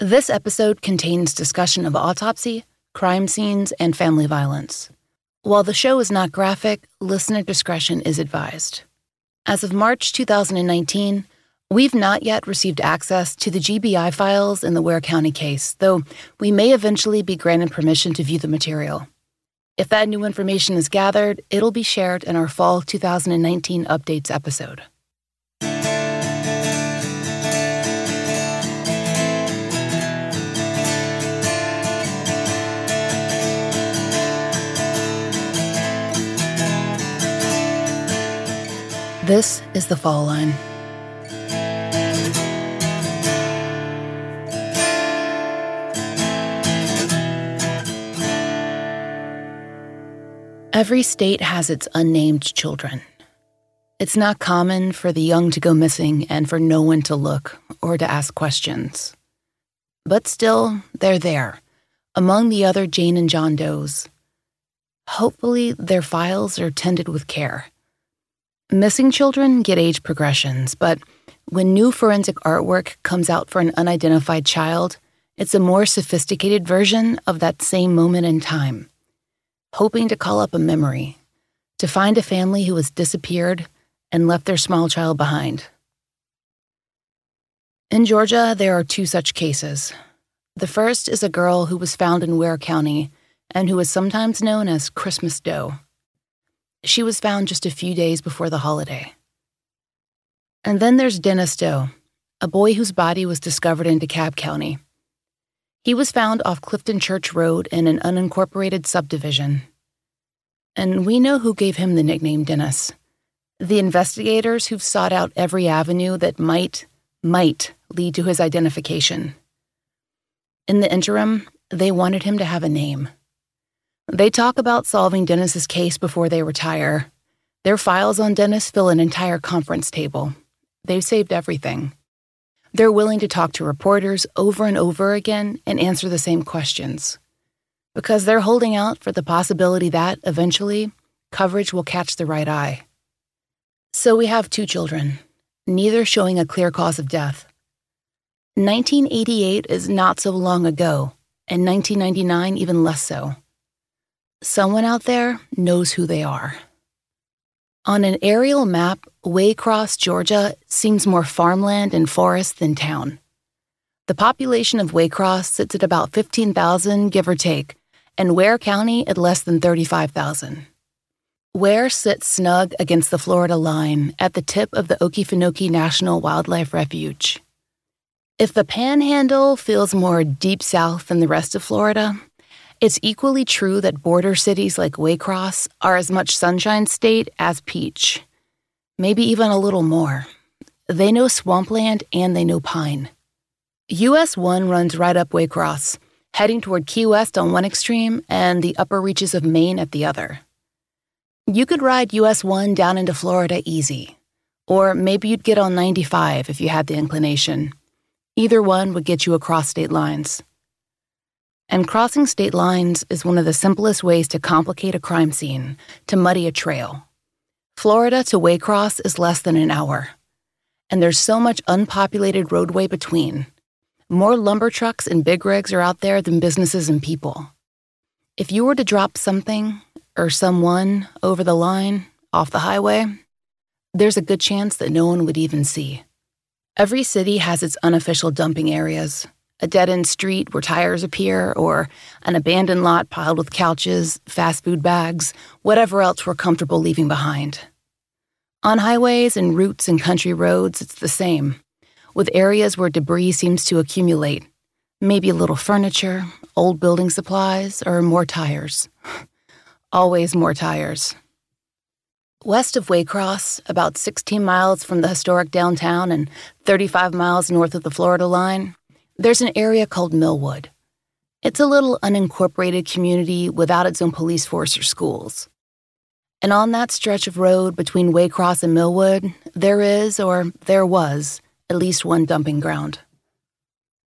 This episode contains discussion of autopsy, crime scenes, and family violence. While the show is not graphic, listener discretion is advised. As of March 2019, we've not yet received access to the GBI files in the Ware County case, though we may eventually be granted permission to view the material. If that new information is gathered, it'll be shared in our fall 2019 updates episode. This is The Fall Line. Every state has its unnamed children. It's not common for the young to go missing and for no one to look or to ask questions. But still, they're there, among the other Jane and John Does. Hopefully, their files are tended with care. Missing children get age progressions, but when new forensic artwork comes out for an unidentified child, it's a more sophisticated version of that same moment in time, hoping to call up a memory, to find a family who has disappeared and left their small child behind. In Georgia, there are two such cases. The first is a girl who was found in Ware County and who is sometimes known as Christmas Doe. She was found just a few days before the holiday. And then there's Dennis Doe, a boy whose body was discovered in DeKalb County. He was found off Clifton Church Road in an unincorporated subdivision. And we know who gave him the nickname Dennis. The investigators who've sought out every avenue that might lead to his identification. In the interim, they wanted him to have a name. They talk about solving Dennis's case before they retire. Their files on Dennis fill an entire conference table. They've saved everything. They're willing to talk to reporters over and over again and answer the same questions, because they're holding out for the possibility that, eventually, coverage will catch the right eye. So we have two children, neither showing a clear cause of death. 1988 is not so long ago, and 1999 even less so. Someone out there knows who they are. On an aerial map, Waycross, Georgia, seems more farmland and forest than town. The population of Waycross sits at about 15,000, give or take, and Ware County at less than 35,000. Ware sits snug against the Florida line at the tip of the Okefenokee National Wildlife Refuge. If the Panhandle feels more deep south than the rest of Florida, it's equally true that border cities like Waycross are as much Sunshine State as Peach, maybe even a little more. They know swampland and they know pine. US 1 runs right up Waycross, heading toward Key West on one extreme and the upper reaches of Maine at the other. You could ride US 1 down into Florida easy, or maybe you'd get on 95 if you had the inclination. Either one would get you across state lines. And crossing state lines is one of the simplest ways to complicate a crime scene, to muddy a trail. Florida to Waycross is less than an hour. And there's so much unpopulated roadway between. More lumber trucks and big rigs are out there than businesses and people. If you were to drop something or someone over the line, off the highway, there's a good chance that no one would even see. Every city has its unofficial dumping areas. A dead-end street where tires appear, or an abandoned lot piled with couches, fast food bags, whatever else we're comfortable leaving behind. On highways and routes and country roads, it's the same, with areas where debris seems to accumulate, maybe a little furniture, old building supplies, or more tires. Always more tires. West of Waycross, about 16 miles from the historic downtown and 35 miles north of the Florida line, there's an area called Millwood. It's a little unincorporated community without its own police force or schools. And on that stretch of road between Waycross and Millwood, there is, or there was, at least one dumping ground.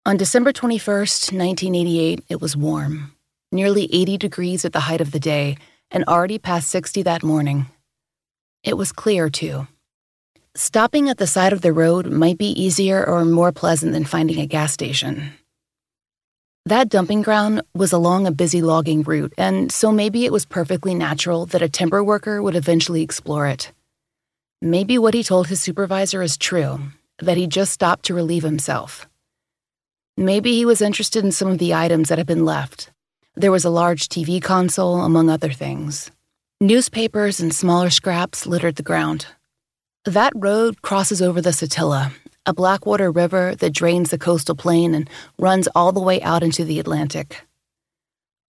On December 21st, 1988, it was warm, nearly 80 degrees at the height of the day, and already past 60 that morning. It was clear, too. Stopping at the side of the road might be easier or more pleasant than finding a gas station. That dumping ground was along a busy logging route, and so maybe it was perfectly natural that a timber worker would eventually explore it. Maybe what he told his supervisor is true, that he just stopped to relieve himself. Maybe he was interested in some of the items that had been left. There was a large TV console, among other things. Newspapers and smaller scraps littered the ground. That road crosses over the Satilla, a blackwater river that drains the coastal plain and runs all the way out into the Atlantic.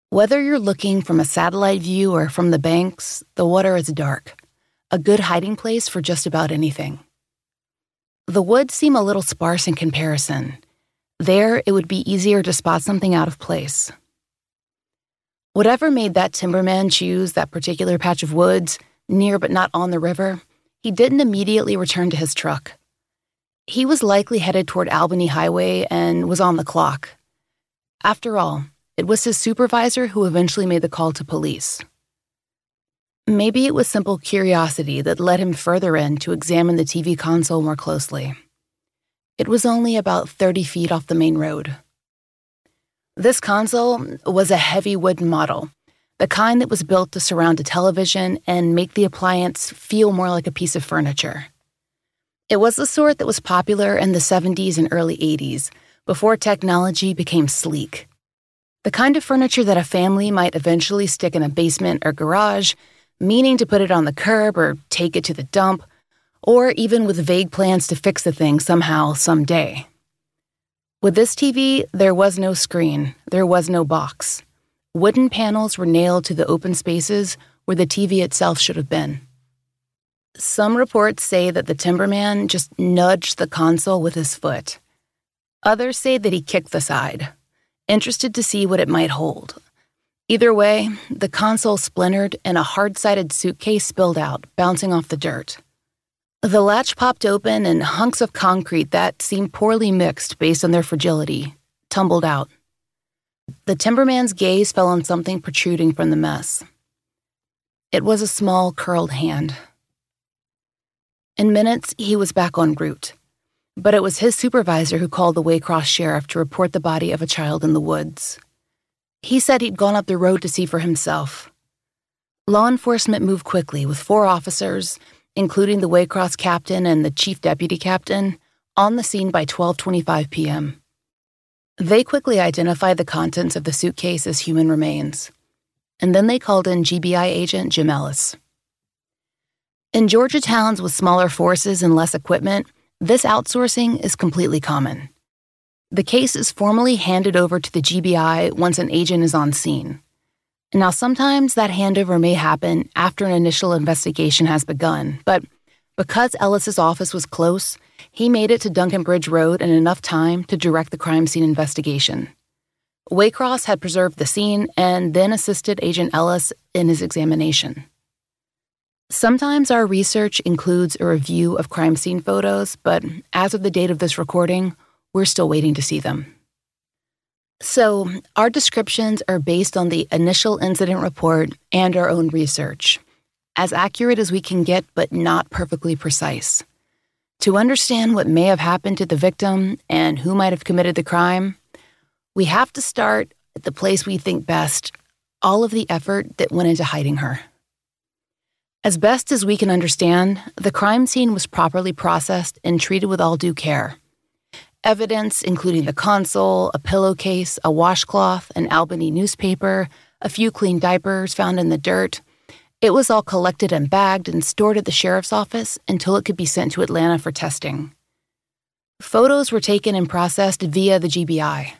Whether you're looking from a satellite view or from the banks, the water is dark, a good hiding place for just about anything. The woods seem a little sparse in comparison. There, it would be easier to spot something out of place. Whatever made that timberman choose that particular patch of woods, near but not on the river, he didn't immediately return to his truck. He was likely headed toward Albany Highway and was on the clock. After all, it was his supervisor who eventually made the call to police. Maybe it was simple curiosity that led him further in to examine the TV console more closely. It was only about 30 feet off the main road. This console was a heavy wooden model, the kind that was built to surround a television and make the appliance feel more like a piece of furniture. It was the sort that was popular in the 70s and early 80s, before technology became sleek. The kind of furniture that a family might eventually stick in a basement or garage, meaning to put it on the curb or take it to the dump, or even with vague plans to fix the thing somehow, someday. With this TV, there was no screen, there was no box. Wooden panels were nailed to the open spaces where the TV itself should have been. Some reports say that the timberman just nudged the console with his foot. Others say that he kicked the side, interested to see what it might hold. Either way, the console splintered and a hard-sided suitcase spilled out, bouncing off the dirt. The latch popped open and hunks of concrete that seemed poorly mixed based on their fragility tumbled out. The timberman's gaze fell on something protruding from the mess. It was a small, curled hand. In minutes, he was back en route, but it was his supervisor who called the Waycross sheriff to report the body of a child in the woods. He said he'd gone up the road to see for himself. Law enforcement moved quickly with 4 officers, including the Waycross captain and the chief deputy captain, on the scene by 12:25 p.m. They quickly identified the contents of the suitcase as human remains, and then they called in GBI agent Jim Ellis. In Georgia towns with smaller forces and less equipment, this outsourcing is completely common. The case is formally handed over to the GBI once an agent is on scene. Now, sometimes that handover may happen after an initial investigation has begun, but because Ellis's office was close, he made it to Duncan Bridge Road in enough time to direct the crime scene investigation. Waycross had preserved the scene and then assisted Agent Ellis in his examination. Sometimes our research includes a review of crime scene photos, but as of the date of this recording, we're still waiting to see them. So, our descriptions are based on the initial incident report and our own research, as accurate as we can get, but not perfectly precise. To understand what may have happened to the victim and who might have committed the crime, we have to start at the place we think best, all of the effort that went into hiding her. As best as we can understand, the crime scene was properly processed and treated with all due care. Evidence, including the console, a pillowcase, a washcloth, an Albany newspaper, a few clean diapers found in the dirt, it was all collected and bagged and stored at the sheriff's office until it could be sent to Atlanta for testing. Photos were taken and processed via the GBI.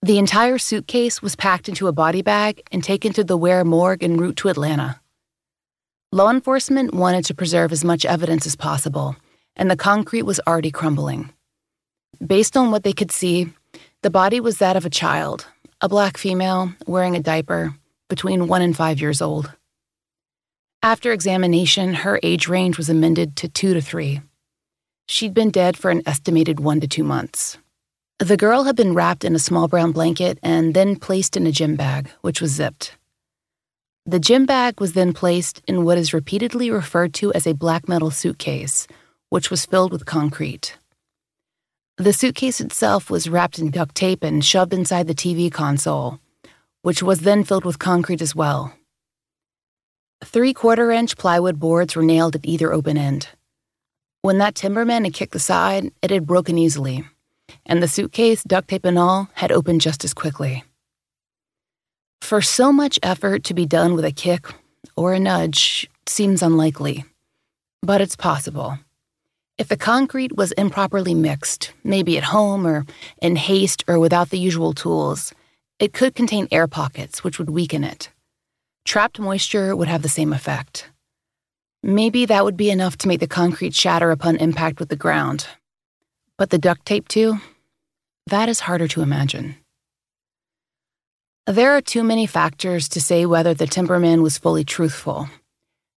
The entire suitcase was packed into a body bag and taken to the Ware morgue en route to Atlanta. Law enforcement wanted to preserve as much evidence as possible, and the concrete was already crumbling. Based on what they could see, the body was that of a child, a black female wearing a diaper, between 1 and 5 years old. After examination, her age range was amended to 2 to 3. She'd been dead for an estimated 1 to 2 months. The girl had been wrapped in a small brown blanket and then placed in a gym bag, which was zipped. The gym bag was then placed in what is repeatedly referred to as a black metal suitcase, which was filled with concrete. The suitcase itself was wrapped in duct tape and shoved inside the TV console, which was then filled with concrete as well. 3/4-inch plywood boards were nailed at either open end. When that timberman had kicked the side, it had broken easily, and the suitcase, duct tape and all, had opened just as quickly. For so much effort to be done with a kick or a nudge seems unlikely, but it's possible. If the concrete was improperly mixed, maybe at home or in haste or without the usual tools, it could contain air pockets, which would weaken it. Trapped moisture would have the same effect. Maybe that would be enough to make the concrete shatter upon impact with the ground. But the duct tape, too? That is harder to imagine. There are too many factors to say whether the timberman was fully truthful.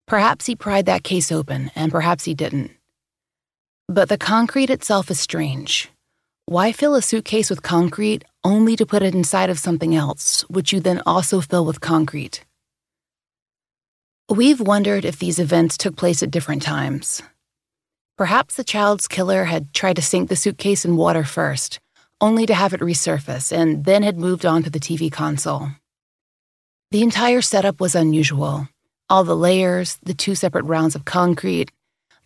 Perhaps he pried that case open, and perhaps he didn't. But the concrete itself is strange. Why fill a suitcase with concrete only to put it inside of something else, which you then also fill with concrete? We've wondered if these events took place at different times. Perhaps the child's killer had tried to sink the suitcase in water first, only to have it resurface, and then had moved on to the TV console. The entire setup was unusual. All the layers, the two separate rounds of concrete.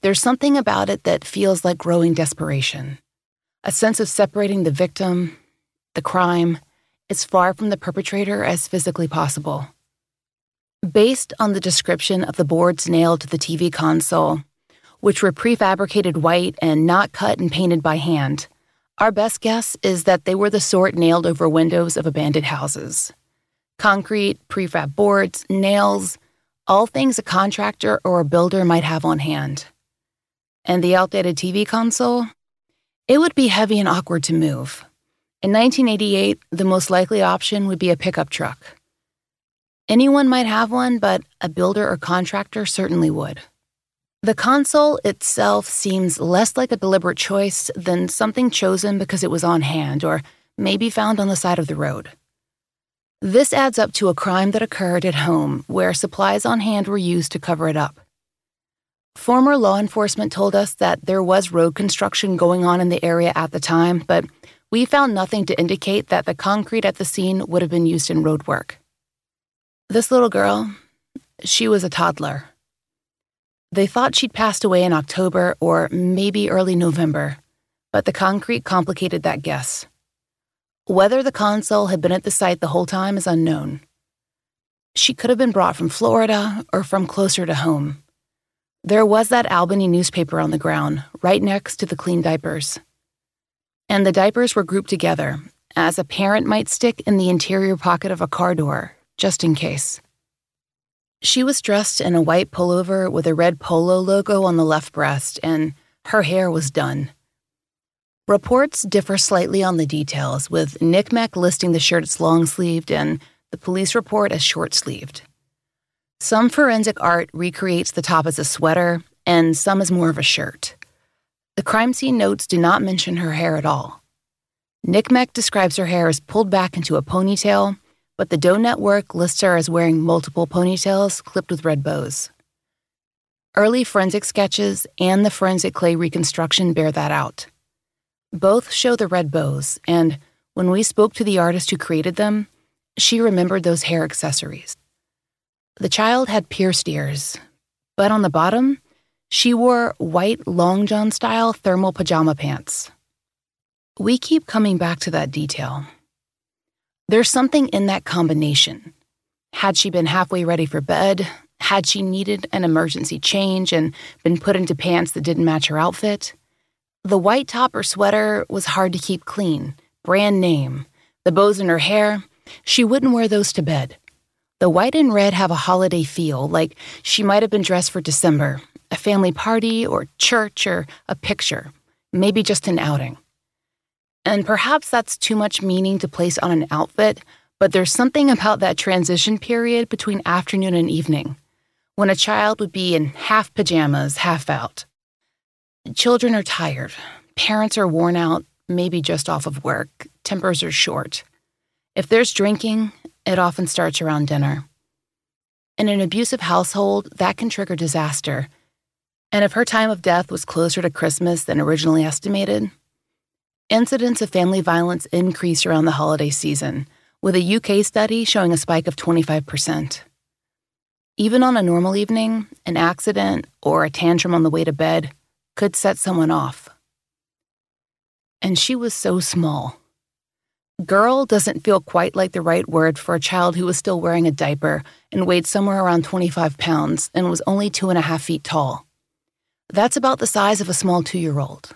There's something about it that feels like growing desperation. A sense of separating the victim, the crime, as far from the perpetrator as physically possible. Based on the description of the boards nailed to the TV console, which were prefabricated white and not cut and painted by hand, our best guess is that they were the sort nailed over windows of abandoned houses. Concrete, prefab boards, nails, all things a contractor or a builder might have on hand. And the outdated TV console? It would be heavy and awkward to move. In 1988, the most likely option would be a pickup truck. Anyone might have one, but a builder or contractor certainly would. The console itself seems less like a deliberate choice than something chosen because it was on hand or maybe found on the side of the road. This adds up to a crime that occurred at home where supplies on hand were used to cover it up. Former law enforcement told us that there was road construction going on in the area at the time, but we found nothing to indicate that the concrete at the scene would have been used in road work. This little girl, she was a toddler. They thought she'd passed away in October or maybe early November, but the concrete complicated that guess. Whether the console had been at the site the whole time is unknown. She could have been brought from Florida or from closer to home. There was that Albany newspaper on the ground, right next to the clean diapers. And the diapers were grouped together, as a parent might stick in the interior pocket of a car door, just in case. She was dressed in a white pullover with a red polo logo on the left breast, and her hair was done. Reports differ slightly on the details, with NCMEC listing the shirt as long-sleeved and the police report as short-sleeved. Some forensic art recreates the top as a sweater, and some as more of a shirt. The crime scene notes do not mention her hair at all. NCMEC describes her hair as pulled back into a ponytail, but the Doe Network lists her as wearing multiple ponytails clipped with red bows. Early forensic sketches and the forensic clay reconstruction bear that out. Both show the red bows, and when we spoke to the artist who created them, she remembered those hair accessories. The child had pierced ears, but on the bottom, she wore white Long John-style thermal pajama pants. We keep coming back to that detail. There's something in that combination. Had she been halfway ready for bed, had she needed an emergency change and been put into pants that didn't match her outfit, the white top or sweater was hard to keep clean, brand name. The bows in her hair, she wouldn't wear those to bed. The white and red have a holiday feel, like she might have been dressed for December, a family party or church or a picture, maybe just an outing. And perhaps that's too much meaning to place on an outfit, but there's something about that transition period between afternoon and evening, when a child would be in half pajamas, half out. Children are tired, parents are worn out, maybe just off of work, tempers are short. If there's drinking, it often starts around dinner. In an abusive household, that can trigger disaster. And if her time of death was closer to Christmas than originally estimated, Incidents of family violence increased around the holiday season, with a UK study showing a spike of 25%. Even on a normal evening, an accident or a tantrum on the way to bed could set someone off. And she was so small. Girl doesn't feel quite like the right word for a child who was still wearing a diaper and weighed somewhere around 25 pounds and was only 2.5 feet tall. That's about the size of a small 2-year-old.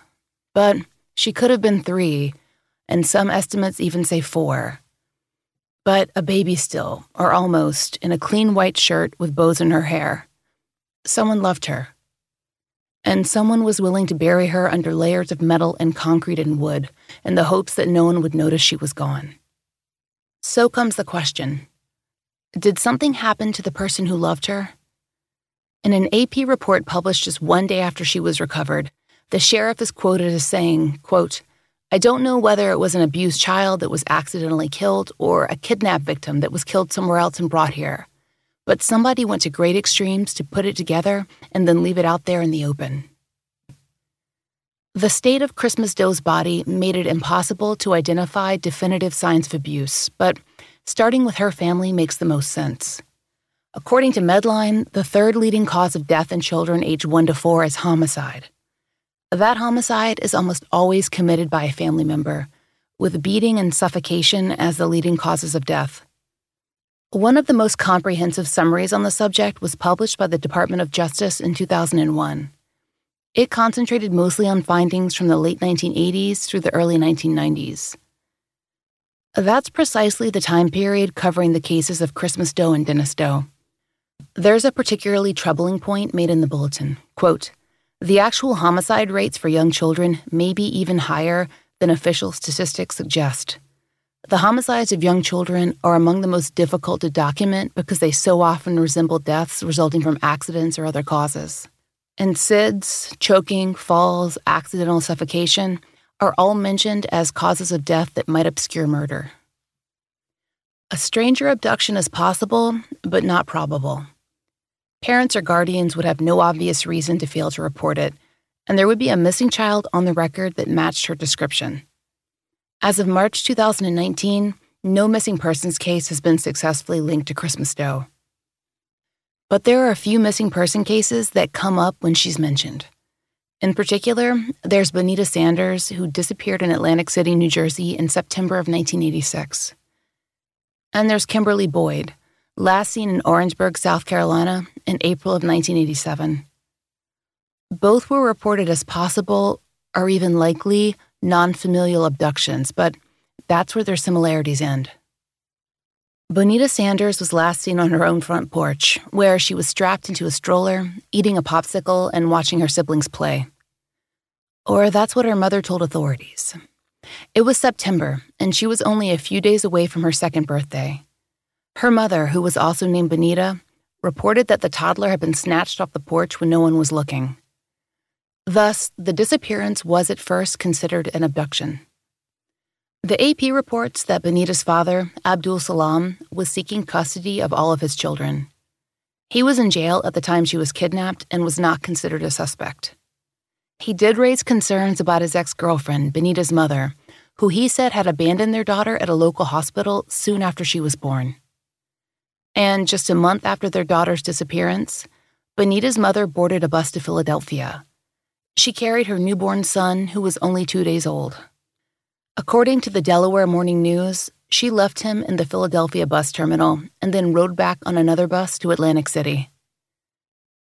But she could have been 3, and some estimates even say 4. But a baby still, or almost, in a clean white shirt with bows in her hair. Someone loved her. And someone was willing to bury her under layers of metal and concrete and wood, in the hopes that no one would notice she was gone. So comes the question. Did something happen to the person who loved her? In an AP report published just one day after she was recovered, the sheriff is quoted as saying, quote, "I don't know whether it was an abused child that was accidentally killed or a kidnapped victim that was killed somewhere else and brought here, but somebody went to great extremes to put it together and then leave it out there in the open." The state of Christmas Doe's body made it impossible to identify definitive signs of abuse, but starting with her family makes the most sense. According to Medline, the third leading cause of death in children aged 1 to 4 is homicide. That homicide is almost always committed by a family member, with beating and suffocation as the leading causes of death. One of the most comprehensive summaries on the subject was published by the Department of Justice in 2001. It concentrated mostly on findings from the late 1980s through the early 1990s. That's precisely the time period covering the cases of Christmas Doe and Dennis Doe. There's a particularly troubling point made in the bulletin, quote, "The actual homicide rates for young children may be even higher than official statistics suggest. The homicides of young children are among the most difficult to document because they so often resemble deaths resulting from accidents or other causes. And SIDS, choking, falls, accidental suffocation are all mentioned as causes of death that might obscure murder." A stranger abduction is possible, but not probable. Parents or guardians would have no obvious reason to fail to report it, and there would be a missing child on the record that matched her description. As of March 2019, no missing persons case has been successfully linked to Christmas Doe. But there are a few missing person cases that come up when she's mentioned. In particular, there's Benita Sanders, who disappeared in Atlantic City, New Jersey in September of 1986. And there's Kimberly Boyd, last seen in Orangeburg, South Carolina, in April of 1987. Both were reported as possible, or even likely, non-familial abductions, but that's where their similarities end. Bonita Sanders was last seen on her own front porch, where she was strapped into a stroller, eating a popsicle, and watching her siblings play. Or that's what her mother told authorities. It was September, and she was only a few days away from her second birthday. Her mother, who was also named Benita, reported that the toddler had been snatched off the porch when no one was looking. Thus, the disappearance was at first considered an abduction. The AP reports that Benita's father, Abdul Salam, was seeking custody of all of his children. He was in jail at the time she was kidnapped and was not considered a suspect. He did raise concerns about his ex-girlfriend, Benita's mother, who he said had abandoned their daughter at a local hospital soon after she was born. And just a month after their daughter's disappearance, Benita's mother boarded a bus to Philadelphia. She carried her newborn son, who was only 2 days old. According to the Delaware Morning News, she left him in the Philadelphia bus terminal and then rode back on another bus to Atlantic City.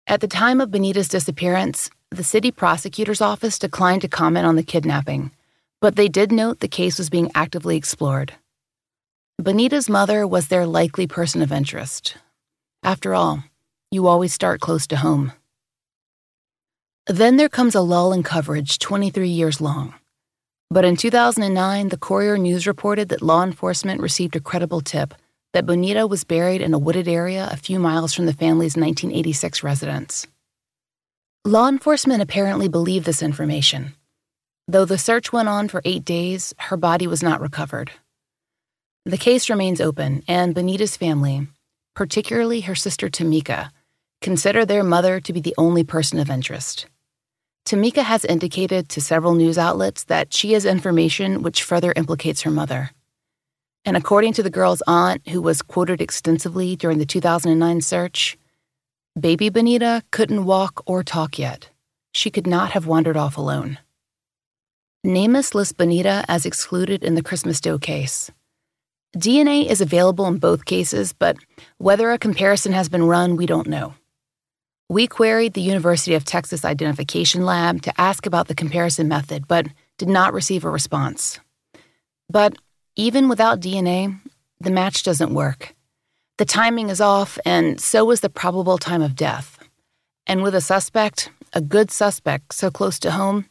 At the time of Benita's disappearance, the city prosecutor's office declined to comment on the kidnapping, but they did note the case was being actively explored. Benita's mother was their likely person of interest. After all, you always start close to home. Then there comes a lull in coverage 23 years long. But in 2009, the Courier News reported that law enforcement received a credible tip that Bonita was buried in a wooded area a few miles from the family's 1986 residence. Law enforcement apparently believed this information. Though the search went on for 8 days, her body was not recovered. The case remains open, and Benita's family, particularly her sister Tamika, consider their mother to be the only person of interest. Tamika has indicated to several news outlets that she has information which further implicates her mother. And according to the girl's aunt, who was quoted extensively during the 2009 search, baby Benita couldn't walk or talk yet. She could not have wandered off alone. NamUs lists Benita as excluded in the Christmas Doe case. DNA is available in both cases, but whether a comparison has been run, we don't know. We queried the University of Texas Identification Lab to ask about the comparison method, but did not receive a response. But even without DNA, the match doesn't work. The timing is off, and so is the probable time of death. And with a suspect, a good suspect, so close to home,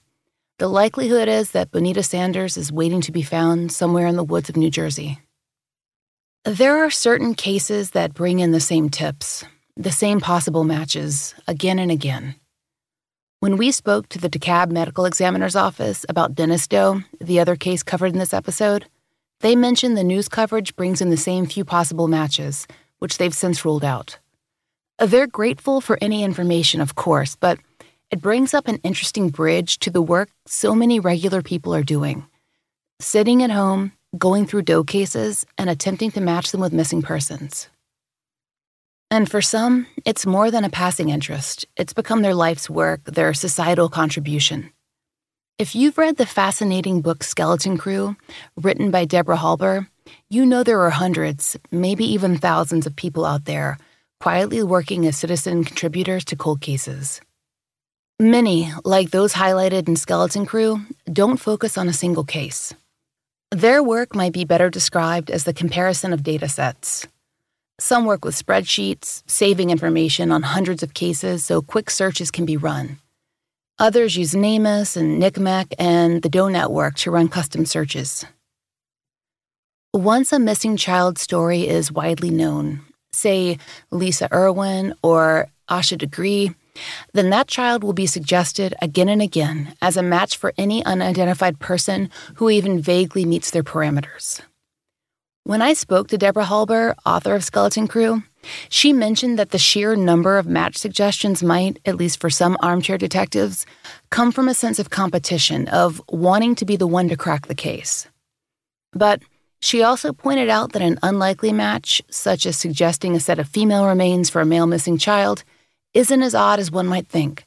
the likelihood is that Benita Sanders is waiting to be found somewhere in the woods of New Jersey. There are certain cases that bring in the same tips, the same possible matches, again and again. When we spoke to the DeKalb Medical Examiner's Office about Dennis Doe, the other case covered in this episode, they mentioned the news coverage brings in the same few possible matches, which they've since ruled out. They're grateful for any information, of course, but it brings up an interesting bridge to the work so many regular people are doing, sitting at home, going through Doe cases, and attempting to match them with missing persons. And for some, it's more than a passing interest. It's become their life's work, their societal contribution. If you've read the fascinating book Skeleton Crew, written by Deborah Halber, you know there are hundreds, maybe even thousands of people out there quietly working as citizen contributors to cold cases. Many, like those highlighted in Skeleton Crew, don't focus on a single case. Their work might be better described as the comparison of data sets. Some work with spreadsheets, saving information on hundreds of cases so quick searches can be run. Others use NamUs and NCMEC and the Doe Network to run custom searches. Once a missing child story is widely known, say Lisa Irwin or Asha Degree, then that child will be suggested again and again as a match for any unidentified person who even vaguely meets their parameters. When I spoke to Deborah Halber, author of Skeleton Crew, she mentioned that the sheer number of match suggestions might, at least for some armchair detectives, come from a sense of competition, of wanting to be the one to crack the case. But she also pointed out that an unlikely match, such as suggesting a set of female remains for a male missing child, isn't as odd as one might think.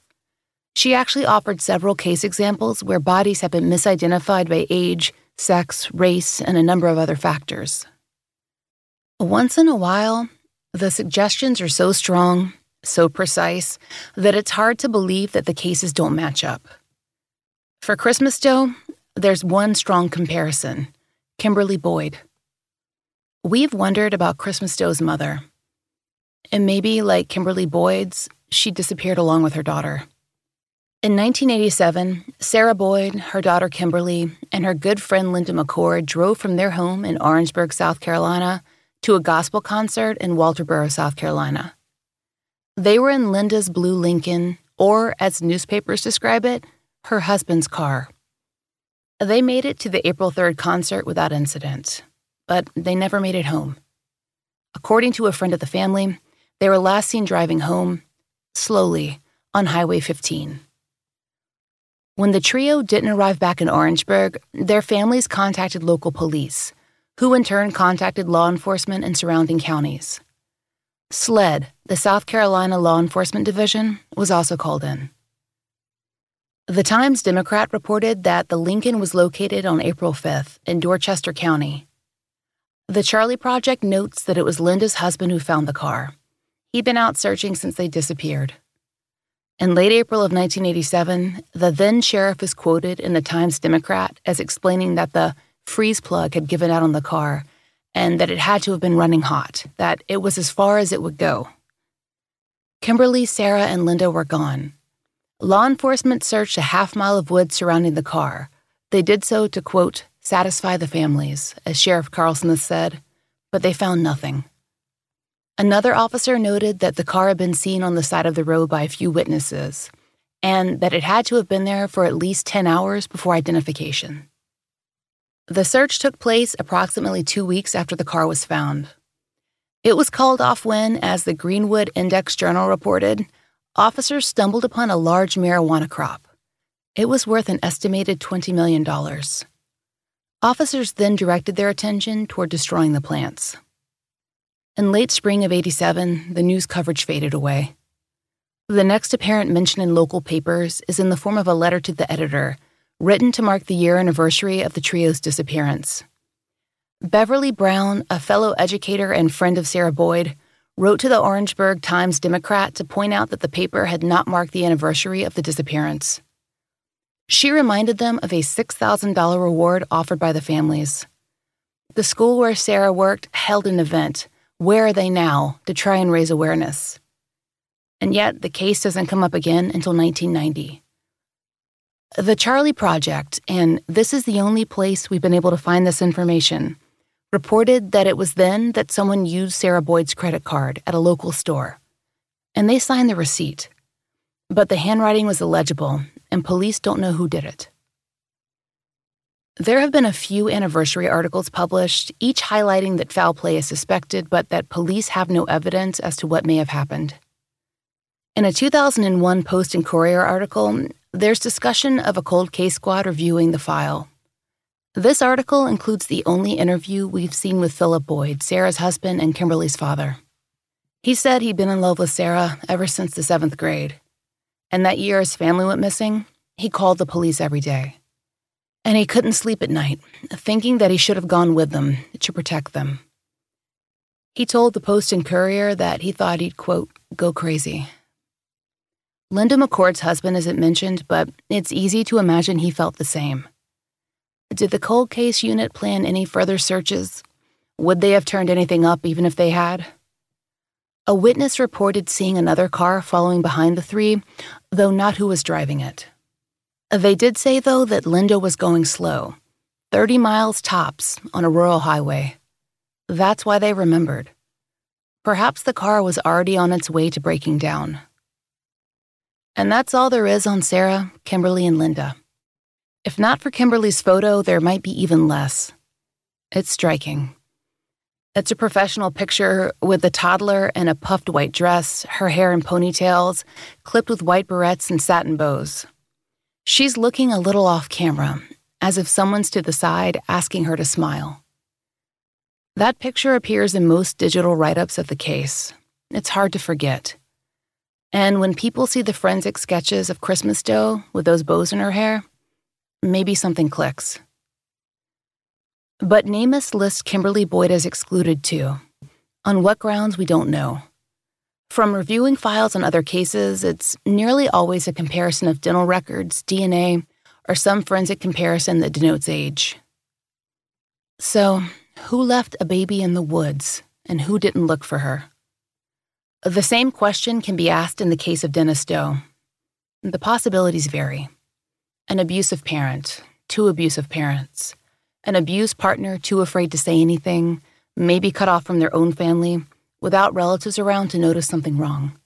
She actually offered several case examples where bodies have been misidentified by age, sex, race, and a number of other factors. Once in a while, the suggestions are so strong, so precise, that it's hard to believe that the cases don't match up. For Christmas Doe, there's one strong comparison, Kimberly Boyd. We've wondered about Christmas Doe's mother. And maybe, like Kimberly Boyd's, she disappeared along with her daughter. In 1987, Sarah Boyd, her daughter Kimberly, and her good friend Linda McCord drove from their home in Orangeburg, South Carolina, to a gospel concert in Walterboro, South Carolina. They were in Linda's blue Lincoln, or as newspapers describe it, her husband's car. They made it to the April 3rd concert without incident, but they never made it home. According to a friend of the family, they were last seen driving home, slowly, on Highway 15. When the trio didn't arrive back in Orangeburg, their families contacted local police, who in turn contacted law enforcement in surrounding counties. SLED, the South Carolina Law Enforcement Division, was also called in. The Times-Democrat reported that the Lincoln was located on April 5th in Dorchester County. The Charlie Project notes that it was Linda's husband who found the car. He'd been out searching since they disappeared. In late April of 1987, the then-sheriff is quoted in the Times-Democrat as explaining that the freeze plug had given out on the car and that it had to have been running hot, that it was as far as it would go. Kimberly, Sarah, and Linda were gone. Law enforcement searched a half-mile of woods surrounding the car. They did so to, quote, satisfy the families, as Sheriff Carlson has said, but they found nothing. Another officer noted that the car had been seen on the side of the road by a few witnesses, and that it had to have been there for at least 10 hours before identification. The search took place approximately 2 weeks after the car was found. It was called off when, as the Greenwood Index Journal reported, officers stumbled upon a large marijuana crop, It was worth an estimated $20 million. Officers then directed their attention toward destroying the plants. In late spring of '87, the news coverage faded away. The next apparent mention in local papers is in the form of a letter to the editor, written to mark the year anniversary of the trio's disappearance. Beverly Brown, a fellow educator and friend of Sarah Boyd, wrote to the Orangeburg Times-Democrat to point out that the paper had not marked the anniversary of the disappearance. She reminded them of a $6,000 reward offered by the families. The school where Sarah worked held an event, Where Are They Now?, to try and raise awareness. And yet, the case doesn't come up again until 1990. The Charlie Project, and this is the only place we've been able to find this information, reported that it was then that someone used Sarah Boyd's credit card at a local store, and they signed the receipt. But the handwriting was illegible, and police don't know who did it. There have been a few anniversary articles published, each highlighting that foul play is suspected, but that police have no evidence as to what may have happened. In a 2001 Post and Courier article, there's discussion of a cold case squad reviewing the file. This article includes the only interview we've seen with Philip Boyd, Sarah's husband and Kimberly's father. He said he'd been in love with Sarah ever since the 7th grade. And that year his family went missing, he called the police every day. And he couldn't sleep at night, thinking that he should have gone with them to protect them. He told the Post and Courier that he thought he'd, quote, go crazy. Linda McCord's husband isn't mentioned, but it's easy to imagine he felt the same. Did the cold case unit plan any further searches? Would they have turned anything up even if they had? A witness reported seeing another car following behind the three, though not who was driving it. They did say, though, that Linda was going slow, 30 miles tops on a rural highway. That's why they remembered. Perhaps the car was already on its way to breaking down. And that's all there is on Sarah, Kimberly, and Linda. If not for Kimberly's photo, there might be even less. It's striking. It's a professional picture with a toddler in a puffed white dress, her hair in ponytails, clipped with white barrettes and satin bows. She's looking a little off camera, as if someone's to the side asking her to smile. That picture appears in most digital write-ups of the case. It's hard to forget. And when people see the forensic sketches of Christmas Doe with those bows in her hair, maybe something clicks. But NamUs lists Kimberly Boyd as excluded too. On what grounds, we don't know. From reviewing files on other cases, it's nearly always a comparison of dental records, DNA, or some forensic comparison that denotes age. So, who left a baby in the woods, and who didn't look for her? The same question can be asked in the case of Dennis Doe. The possibilities vary. An abusive parent, two abusive parents, an abused partner too afraid to say anything, maybe cut off from their own family, without relatives around to notice something wrong.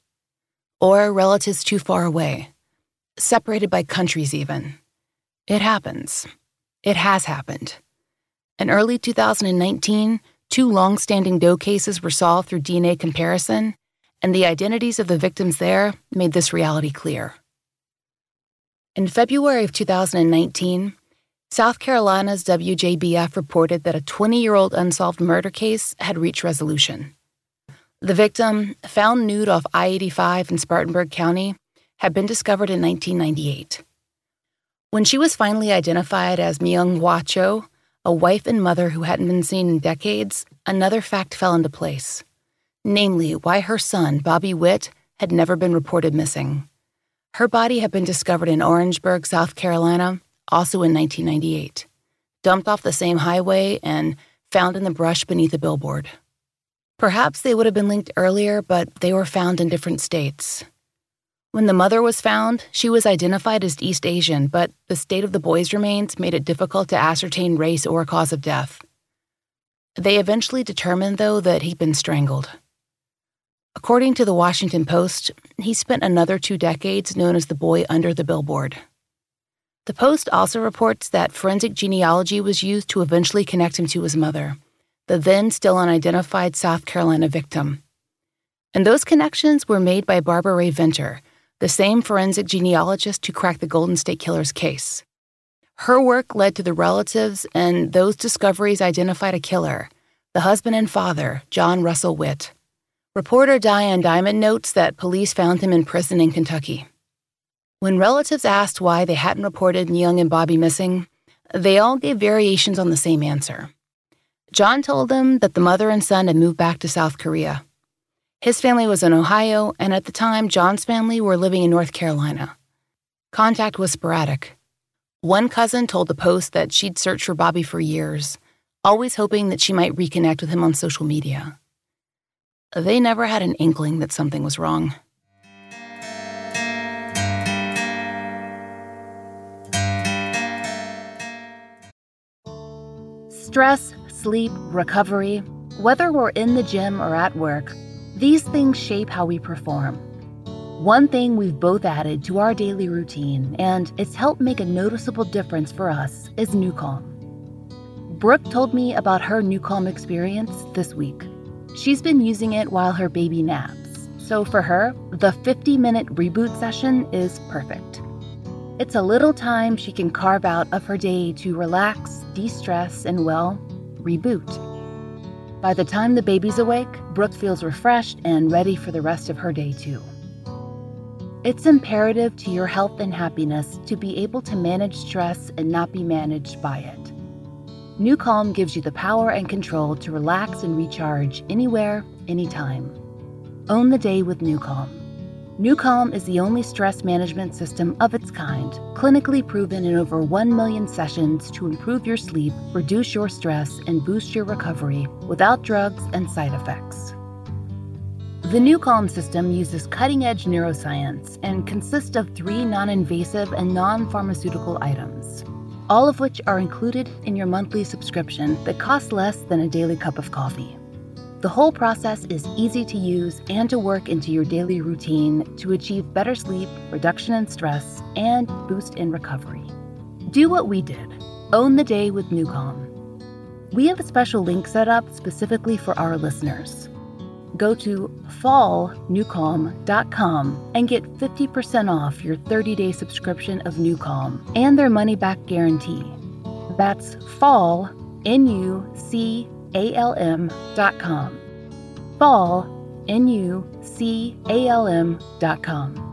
Or relatives too far away, separated by countries even. It happens. It has happened. In early 2019, two long-standing Doe cases were solved through DNA comparison, and the identities of the victims there made this reality clear. In February of 2019, South Carolina's WJBF reported that a 20-year-old unsolved murder case had reached resolution. The victim, found nude off I-85 in Spartanburg County, had been discovered in 1998. When she was finally identified as Myung Hwa Cho, a wife and mother who hadn't been seen in decades, another fact fell into place. Namely, why her son, Bobby Witt, had never been reported missing. Her body had been discovered in Orangeburg, South Carolina, also in 1998, dumped off the same highway and found in the brush beneath a billboard. Perhaps they would have been linked earlier, but they were found in different states. When the mother was found, she was identified as East Asian, but the state of the boy's remains made it difficult to ascertain race or cause of death. They eventually determined, though, that he'd been strangled. According to the Washington Post, he spent another 2 decades known as the boy under the billboard. The Post also reports that forensic genealogy was used to eventually connect him to his mother, the then still unidentified South Carolina victim. And those connections were made by Barbara Ray Venter, the same forensic genealogist who cracked the Golden State Killer's case. Her work led to the relatives, and those discoveries identified a killer, the husband and father, John Russell Witt. Reporter Diane Diamond notes that police found him in prison in Kentucky. When relatives asked why they hadn't reported Young and Bobby missing, they all gave variations on the same answer. John told them that the mother and son had moved back to South Korea. His family was in Ohio, and at the time, John's family were living in North Carolina. Contact was sporadic. One cousin told the Post that she'd searched for Bobby for years, always hoping that she might reconnect with him on social media. They never had an inkling that something was wrong. Stress, sleep, recovery, whether we're in the gym or at work, these things shape how we perform. One thing we've both added to our daily routine, and it's helped make a noticeable difference for us, is NuCalm. Brooke told me about her NuCalm experience this week. She's been using it while her baby naps, so for her, the 50-minute reboot session is perfect. It's a little time she can carve out of her day to relax, de-stress, and, well, reboot. By the time the baby's awake, Brooke feels refreshed and ready for the rest of her day, too. It's imperative to your health and happiness to be able to manage stress and not be managed by it. NuCalm gives you the power and control to relax and recharge anywhere, anytime. Own the day with NuCalm. NuCalm is the only stress management system of its kind, clinically proven in over 1 million sessions to improve your sleep, reduce your stress, and boost your recovery without drugs and side effects. The NuCalm system uses cutting-edge neuroscience and consists of 3 non-invasive and non-pharmaceutical items, all of which are included in your monthly subscription that costs less than a daily cup of coffee. The whole process is easy to use and to work into your daily routine to achieve better sleep, reduction in stress, and boost in recovery. Do what we did. Own the day with NuCalm. We have a special link set up specifically for our listeners. Go to fallnucalm.com and get 50% off your 30-day subscription of NuCalm and their money-back guarantee. That's fall, NUCalm.com. Fall, NUCalm.com.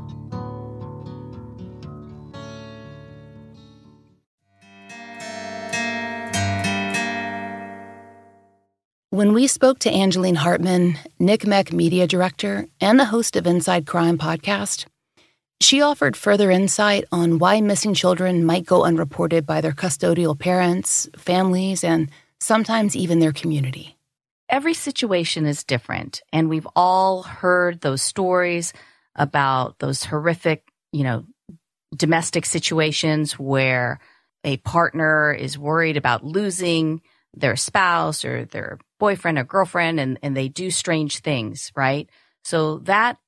When we spoke to Angeline Hartmann, NCMEC media director and the host of Inside Crime podcast, she offered further insight on why missing children might go unreported by their custodial parents, families, and sometimes even their community. Every situation is different, and we've all heard those stories about those horrific, domestic situations where a partner is worried about losing their spouse or their boyfriend or girlfriend, and they do strange things, right? So that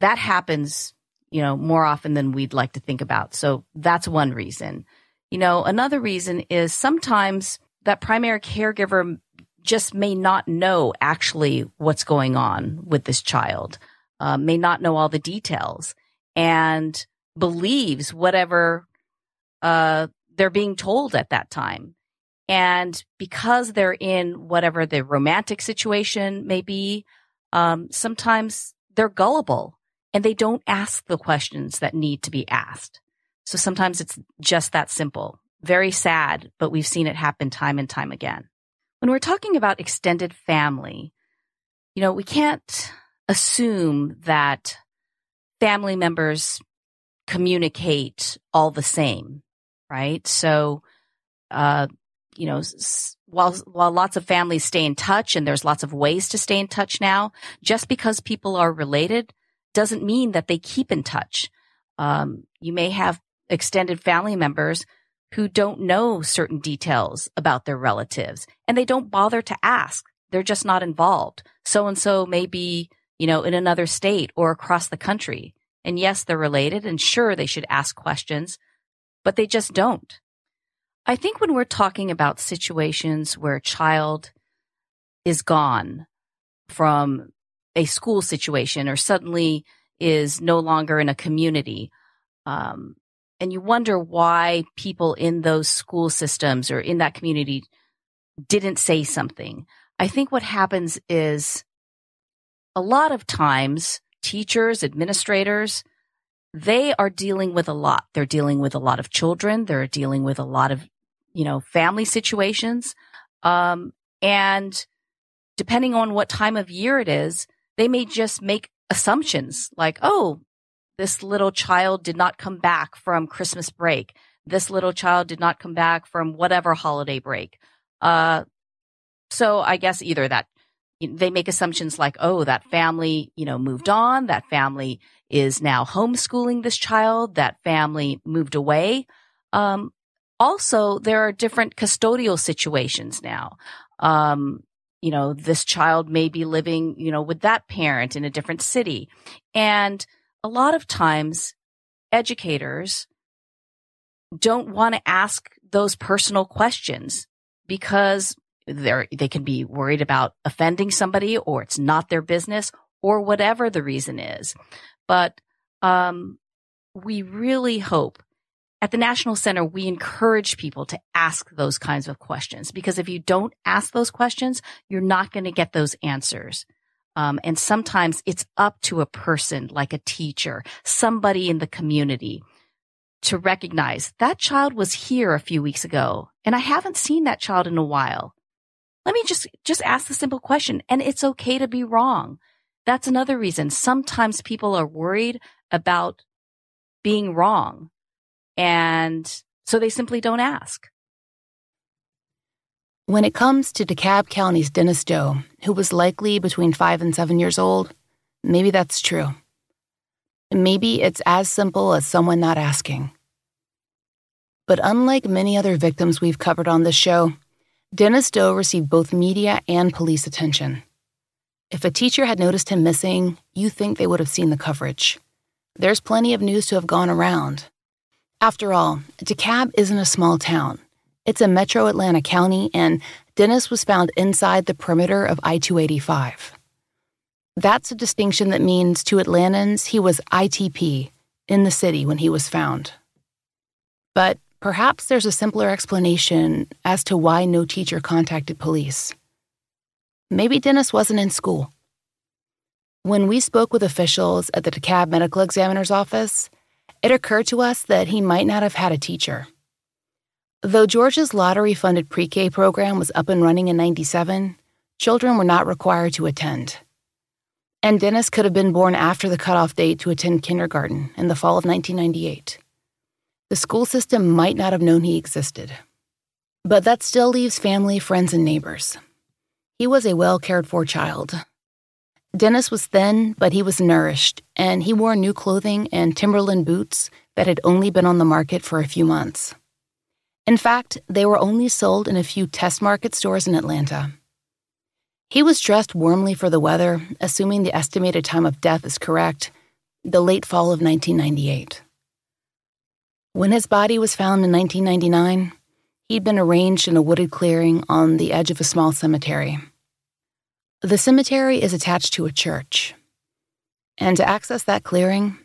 happens, more often than we'd like to think about. So that's one reason. Another reason is sometimes that primary caregiver just may not know actually what's going on with this child, may not know all the details, and believes whatever they're being told at that time. And because they're in whatever the romantic situation may be, sometimes they're gullible and they don't ask the questions that need to be asked. So sometimes it's just that simple. Very sad, but we've seen it happen time and time again. When we're talking about extended family, we can't assume that family members communicate all the same, right? So, while lots of families stay in touch and there's lots of ways to stay in touch now, just because people are related doesn't mean that they keep in touch. You may have extended family members who don't know certain details about their relatives, and they don't bother to ask. They're just not involved. So-and-so may be, in another state or across the country. And yes, they're related, and sure, they should ask questions, but they just don't. I think when we're talking about situations where a child is gone from a school situation or suddenly is no longer in a community. And you wonder why people in those school systems or in that community didn't say something. I think what happens is a lot of times teachers, administrators, they are dealing with a lot. They're dealing with a lot of children. They're dealing with a lot of, family situations. And depending on what time of year it is, they may just make assumptions like, oh, this little child did not come back from Christmas break. This little child did not come back from whatever holiday break. So I guess either that they make assumptions like, oh, that family, moved on. That family is now homeschooling this child. That family moved away. Also, there are different custodial situations now. This child may be living, with that parent in a different city. And a lot of times, educators don't want to ask those personal questions because they can be worried about offending somebody, or it's not their business, or whatever the reason is. But we really hope at the National Center, we encourage people to ask those kinds of questions, because if you don't ask those questions, you're not going to get those answers. And sometimes it's up to a person like a teacher, somebody in the community, to recognize that child was here a few weeks ago and I haven't seen that child in a while. Let me just ask the simple question. And it's okay to be wrong. That's another reason. Sometimes people are worried about being wrong, and so they simply don't ask. When it comes to DeKalb County's Dennis Doe, who was likely between 5 and 7 years old, maybe that's true. Maybe it's as simple as someone not asking. But unlike many other victims we've covered on this show, Dennis Doe received both media and police attention. If a teacher had noticed him missing, you think they would have seen the coverage. There's plenty of news to have gone around. After all, DeKalb isn't a small town. It's a metro Atlanta county, and Dennis was found inside the perimeter of I-285. That's a distinction that means to Atlantans he was ITP, in the city, when he was found. But perhaps there's a simpler explanation as to why no teacher contacted police. Maybe Dennis wasn't in school. When we spoke with officials at the DeKalb Medical Examiner's Office, it occurred to us that he might not have had a teacher. Though Georgia's lottery-funded pre-K program was up and running in 1997, children were not required to attend. And Dennis could have been born after the cutoff date to attend kindergarten in the fall of 1998. The school system might not have known he existed. But that still leaves family, friends, and neighbors. He was a well-cared-for child. Dennis was thin, but he was nourished, and he wore new clothing and Timberland boots that had only been on the market for a few months. In fact, they were only sold in a few test market stores in Atlanta. He was dressed warmly for the weather, assuming the estimated time of death is correct, the late fall of 1998. When his body was found in 1999, he'd been arranged in a wooded clearing on the edge of a small cemetery. The cemetery is attached to a church. And to access that clearing,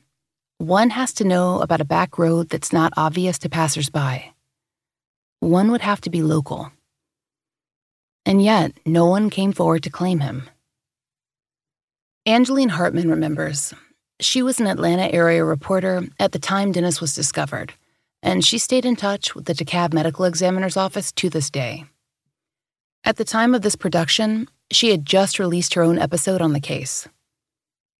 one has to know about a back road that's not obvious to passersby. One would have to be local. And yet, no one came forward to claim him. Angeline Hartmann remembers. She was an Atlanta area reporter at the time Dennis was discovered, and she stayed in touch with the DeKalb Medical Examiner's Office to this day. At the time of this production, she had just released her own episode on the case.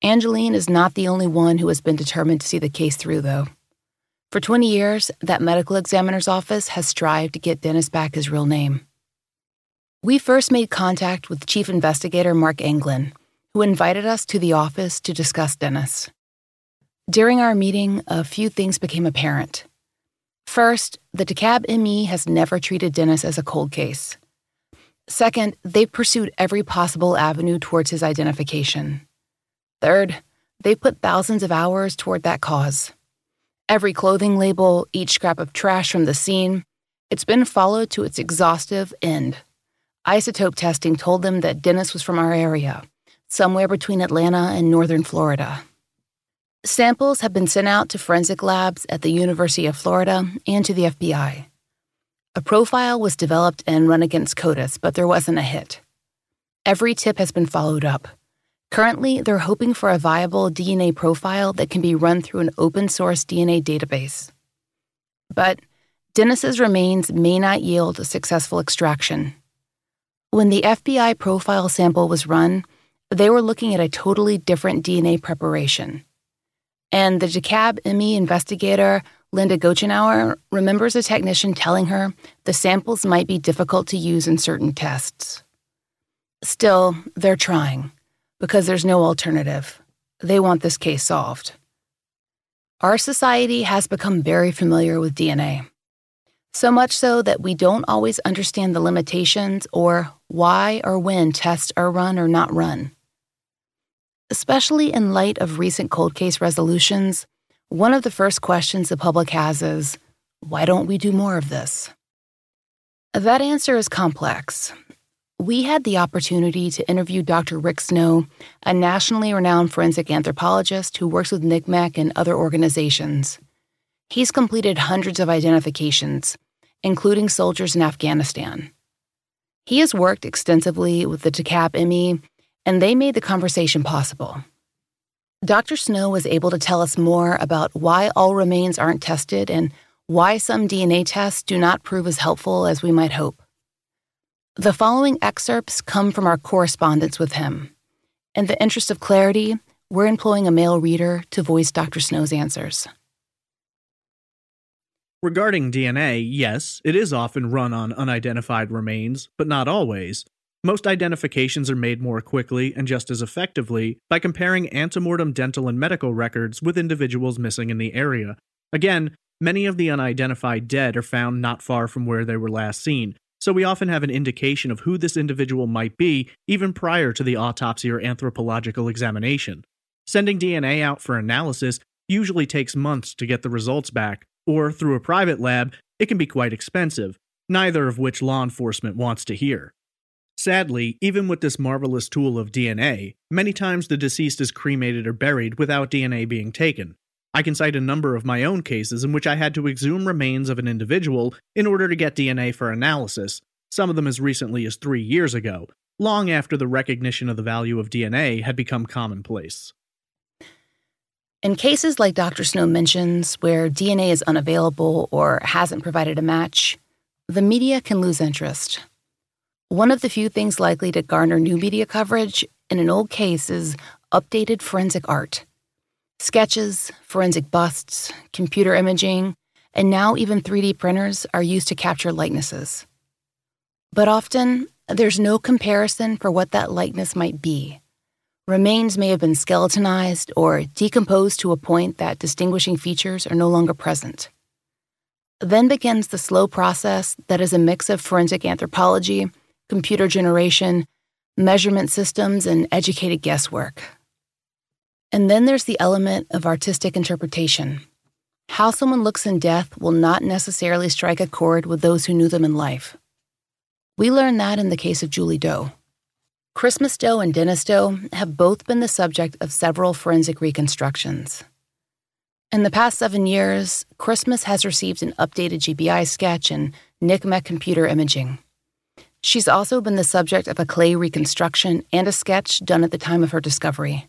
Angeline is not the only one who has been determined to see the case through, though. For 20 years, that medical examiner's office has strived to get Dennis back his real name. We first made contact with Chief Investigator Mark Anglin, who invited us to the office to discuss Dennis. During our meeting, a few things became apparent. First, the DeKalb ME has never treated Dennis as a cold case. Second, they've pursued every possible avenue towards his identification. Third, they've put thousands of hours toward that cause. Every clothing label, each scrap of trash from the scene, it's been followed to its exhaustive end. Isotope testing told them that Dennis was from our area, somewhere between Atlanta and northern Florida. Samples have been sent out to forensic labs at the University of Florida and to the FBI. A profile was developed and run against CODIS, but there wasn't a hit. Every tip has been followed up. Currently, they're hoping for a viable DNA profile that can be run through an open-source DNA database. But Dennis's remains may not yield a successful extraction. When the FBI profile sample was run, they were looking at a totally different DNA preparation. And the DeKalb ME investigator, Linda Gochenauer, remembers a technician telling her the samples might be difficult to use in certain tests. Still, they're trying, because there's no alternative. They want this case solved. Our society has become very familiar with DNA, so much so that we don't always understand the limitations or why or when tests are run or not run. Especially in light of recent cold case resolutions, one of the first questions the public has is, why don't we do more of this? That answer is complex. We had the opportunity to interview Dr. Rick Snow, a nationally renowned forensic anthropologist who works with NCMEC and other organizations. He's completed hundreds of identifications, including soldiers in Afghanistan. He has worked extensively with the DeKalb ME, and they made the conversation possible. Dr. Snow was able to tell us more about why all remains aren't tested and why some DNA tests do not prove as helpful as we might hope. The following excerpts come from our correspondence with him. In the interest of clarity, we're employing a male reader to voice Dr. Snow's answers. Regarding DNA, yes, it is often run on unidentified remains, but not always. Most identifications are made more quickly and just as effectively by comparing antemortem dental and medical records with individuals missing in the area. Again, many of the unidentified dead are found not far from where they were last seen, so we often have an indication of who this individual might be even prior to the autopsy or anthropological examination. Sending DNA out for analysis usually takes months to get the results back, or through a private lab, it can be quite expensive, neither of which law enforcement wants to hear. Sadly, even with this marvelous tool of DNA, many times the deceased is cremated or buried without DNA being taken. I can cite a number of my own cases in which I had to exhume remains of an individual in order to get DNA for analysis, some of them as recently as 3 years ago, long after the recognition of the value of DNA had become commonplace. In cases like Dr. Snow mentions, where DNA is unavailable or hasn't provided a match, the media can lose interest. One of the few things likely to garner new media coverage in an old case is updated forensic art. Sketches, forensic busts, computer imaging, and now even 3D printers are used to capture likenesses. But often, there's no comparison for what that likeness might be. Remains may have been skeletonized or decomposed to a point that distinguishing features are no longer present. Then begins the slow process that is a mix of forensic anthropology, computer generation, measurement systems, and educated guesswork. And then there's the element of artistic interpretation. How someone looks in death will not necessarily strike a chord with those who knew them in life. We learned that in the case of Julie Doe. Christmas Doe and Dennis Doe have both been the subject of several forensic reconstructions. In the past 7 years, Christmas has received an updated GBI sketch and NCMEC computer imaging. She's also been the subject of a clay reconstruction and a sketch done at the time of her discovery.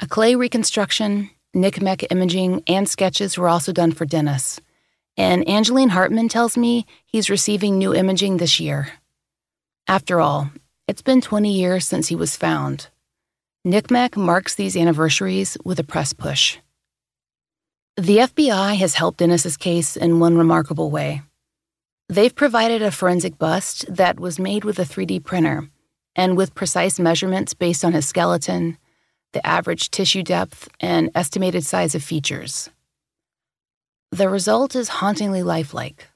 A clay reconstruction, NCMEC imaging, and sketches were also done for Dennis, and Angeline Hartmann tells me he's receiving new imaging this year. After all, it's been 20 years since he was found. NCMEC marks these anniversaries with a press push. The FBI has helped Dennis's case in one remarkable way. They've provided a forensic bust that was made with a 3D printer and with precise measurements based on his skeleton, the average tissue depth, and estimated size of features. The result is hauntingly lifelike,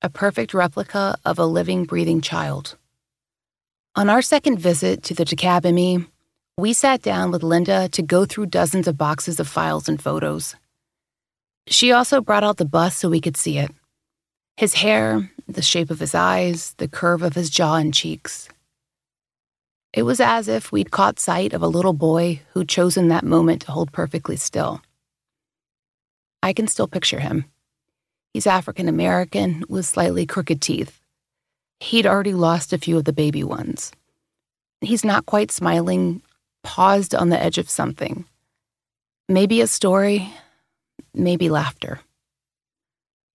a perfect replica of a living, breathing child. On our second visit to the DeKalb ME, we sat down with Linda to go through dozens of boxes of files and photos. She also brought out the bust so we could see it. His hair, the shape of his eyes, the curve of his jaw and cheeks. It was as if we'd caught sight of a little boy who'd chosen that moment to hold perfectly still. I can still picture him. He's African American with slightly crooked teeth. He'd already lost a few of the baby ones. He's not quite smiling, paused on the edge of something. Maybe a story, maybe laughter.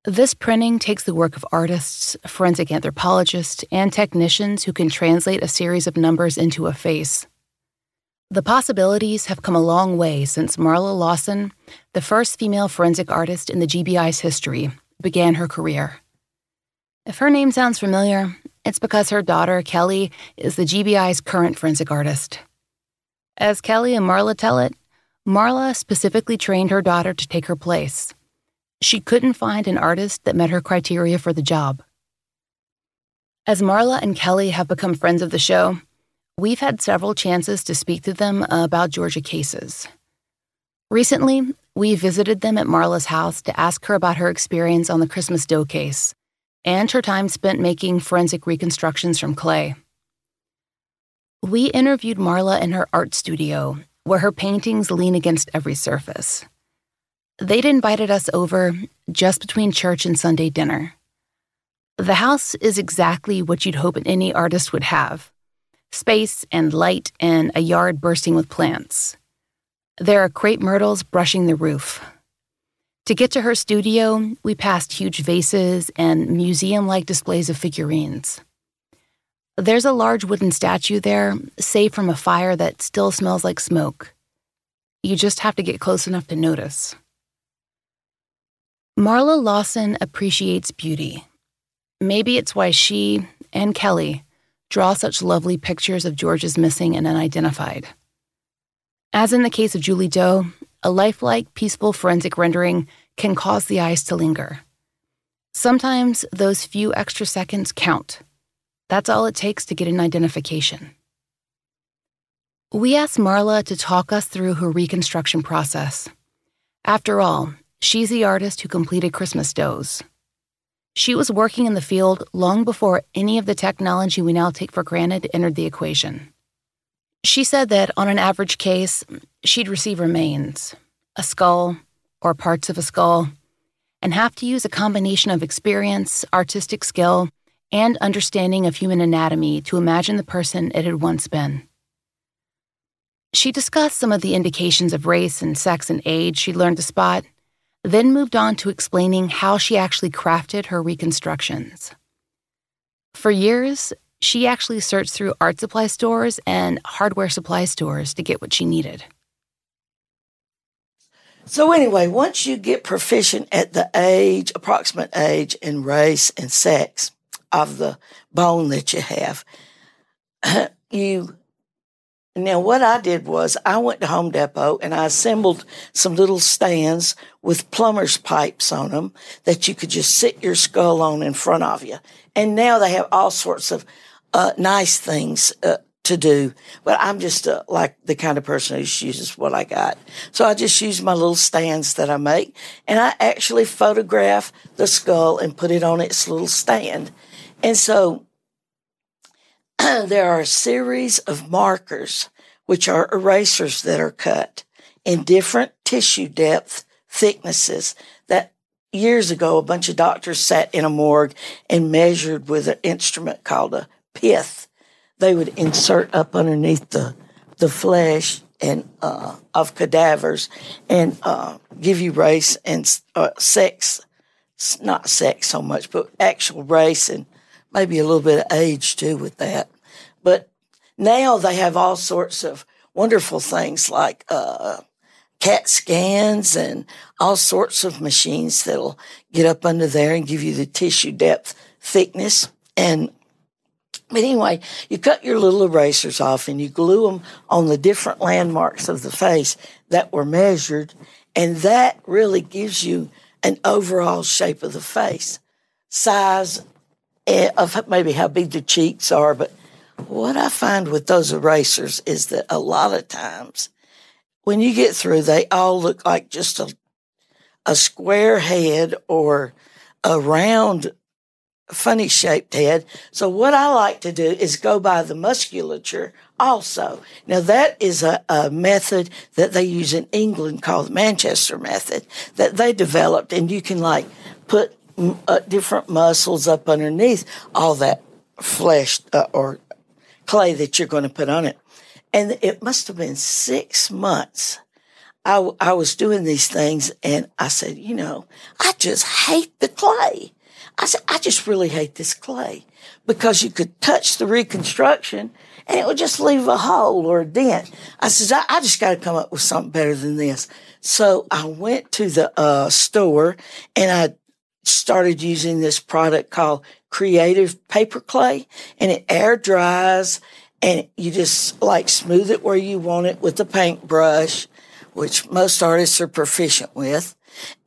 This printing takes the work of artists, forensic anthropologists, and technicians who can translate a series of numbers into a face. The possibilities have come a long way since Marla Lawson, the first female forensic artist in the GBI's history, began her career. If her name sounds familiar, it's because her daughter, Kelly, is the GBI's current forensic artist. As Kelly and Marla tell it, Marla specifically trained her daughter to take her place. She couldn't find an artist that met her criteria for the job. As Marla and Kelly have become friends of the show, we've had several chances to speak to them about Georgia cases. Recently, we visited them at Marla's house to ask her about her experience on the Christmas Doe case and her time spent making forensic reconstructions from clay. We interviewed Marla in her art studio, where her paintings lean against every surface. They'd invited us over just between church and Sunday dinner. The house is exactly what you'd hope any artist would have: space and light and a yard bursting with plants. There are crepe myrtles brushing the roof. To get to her studio, we passed huge vases and museum-like displays of figurines. There's a large wooden statue there, saved from a fire that still smells like smoke. You just have to get close enough to notice. Marla Lawson appreciates beauty. Maybe it's why she and Kelly draw such lovely pictures of Georgia's missing and unidentified. As in the case of Julie Doe, a lifelike, peaceful forensic rendering can cause the eyes to linger. Sometimes those few extra seconds count. That's all it takes to get an identification. We asked Marla to talk us through her reconstruction process. After all, she's the artist who completed Christmas Does. She was working in the field long before any of the technology we now take for granted entered the equation. She said that on an average case, she'd receive remains, a skull or parts of a skull, and have to use a combination of experience, artistic skill, and understanding of human anatomy to imagine the person it had once been. She discussed some of the indications of race and sex and age she'd learned to spot, then moved on to explaining how she actually crafted her reconstructions. For years, she actually searched through art supply stores and hardware supply stores to get what she needed. So anyway, once you get proficient at the age, approximate age, and race and sex of the bone that you have, Now, what I did was I went to Home Depot and I assembled some little stands with plumber's pipes on them that you could just sit your skull on in front of you. And now they have all sorts of nice things to do. But I'm just like the kind of person who just uses what I got. So I just use my little stands that I make, and I actually photograph the skull and put it on its little stand. And so there are a series of markers, which are erasers that are cut in different tissue depth thicknesses that years ago a bunch of doctors sat in a morgue and measured with an instrument called a pith. They would insert up underneath the flesh and of cadavers and give you race and sex, not sex so much, but actual race and maybe a little bit of age, too, with that. But now they have all sorts of wonderful things like CAT scans and all sorts of machines that'll get up under there and give you the tissue depth thickness. But anyway, you cut your little erasers off and you glue them on the different landmarks of the face that were measured, and that really gives you an overall shape of the face, size, of maybe how big the cheeks are. But what I find with those erasers is that a lot of times when you get through, they all look like just a square head or a round funny shaped head. So what I like to do is go by the musculature also. Now that is a method that they use in England called the Manchester method that they developed, and you can like put different muscles up underneath all that flesh or clay that you're going to put on it. And it must have been 6 months. I was doing these things, and I said, you know, I just hate the clay. I said, I just really hate this clay, because you could touch the reconstruction and it would just leave a hole or a dent. I said, I just got to come up with something better than this. So I went to the store, and I started using this product called Creative Paper Clay, and it air dries, and you just like smooth it where you want it with a paintbrush, which most artists are proficient with.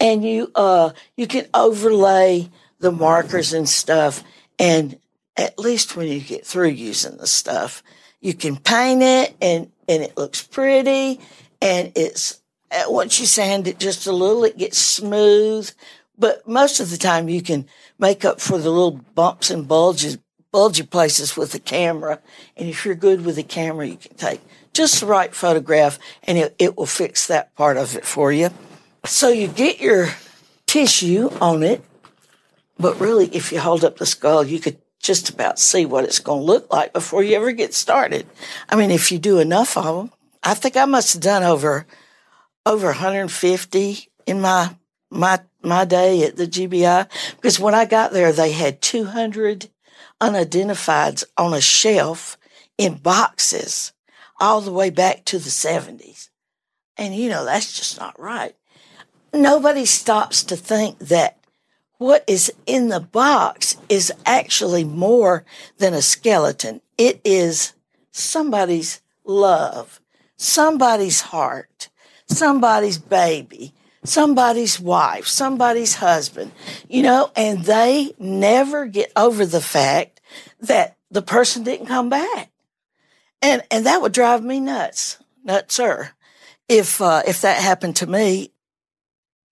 And you can overlay the markers and stuff, and at least when you get through using the stuff, you can paint it, and it looks pretty, and it's, once you sand it just a little, it gets smooth, but most of the time you can make up for the little bumps and bulgy places with the camera, and if you're good with the camera, you can take just the right photograph, and it will fix that part of it for you. So you get your tissue on it, but really, if you hold up the skull, you could just about see what it's going to look like before you ever get started. I mean, if you do enough of them, I think I must have done over 150 in my day at the GBI, because when I got there, they had 200 unidentifieds on a shelf in boxes all the way back to the 70s. And, you know, that's just not right. Nobody stops to think that what is in the box is actually more than a skeleton. It is somebody's love, somebody's heart, somebody's baby, somebody's wife, somebody's husband, you know, and they never get over the fact that the person didn't come back. And that would drive me nuts, if that happened to me.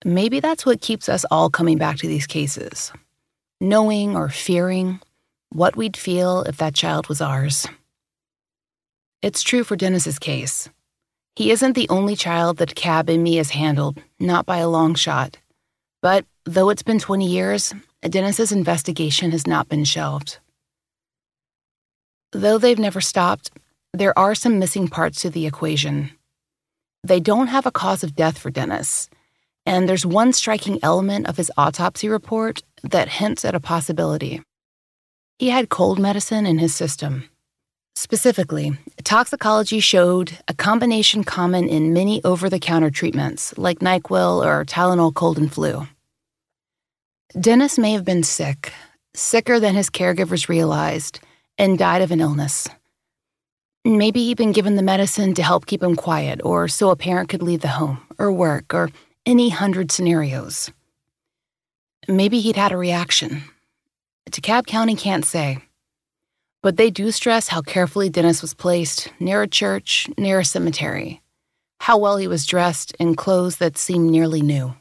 Maybe that's what keeps us all coming back to these cases, knowing or fearing what we'd feel if that child was ours. It's true for Dennis's case. He isn't the only child that Cab and me has handled, not by a long shot. But though it's been 20 years, Dennis's investigation has not been shelved. Though they've never stopped, there are some missing parts to the equation. They don't have a cause of death for Dennis. And there's one striking element of his autopsy report that hints at a possibility. He had cold medicine in his system. Specifically, toxicology showed a combination common in many over-the-counter treatments like NyQuil or Tylenol cold and flu. Dennis may have been sick, sicker than his caregivers realized, and died of an illness. Maybe he'd been given the medicine to help keep him quiet, or so a parent could leave the home or work, or any 100 scenarios. Maybe he'd had a reaction. DeKalb County can't say. But they do stress how carefully Dennis was placed, near a church, near a cemetery, how well he was dressed in clothes that seemed nearly new.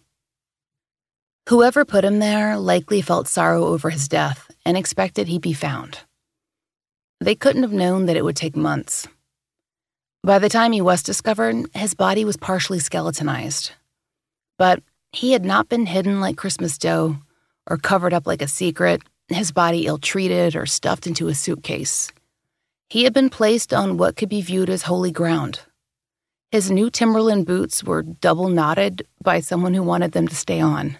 Whoever put him there likely felt sorrow over his death and expected he'd be found. They couldn't have known that it would take months. By the time he was discovered, his body was partially skeletonized. But he had not been hidden like Christmas Doe or covered up like a secret, his body ill-treated or stuffed into a suitcase. He had been placed on what could be viewed as holy ground. His new Timberland boots were double-knotted by someone who wanted them to stay on.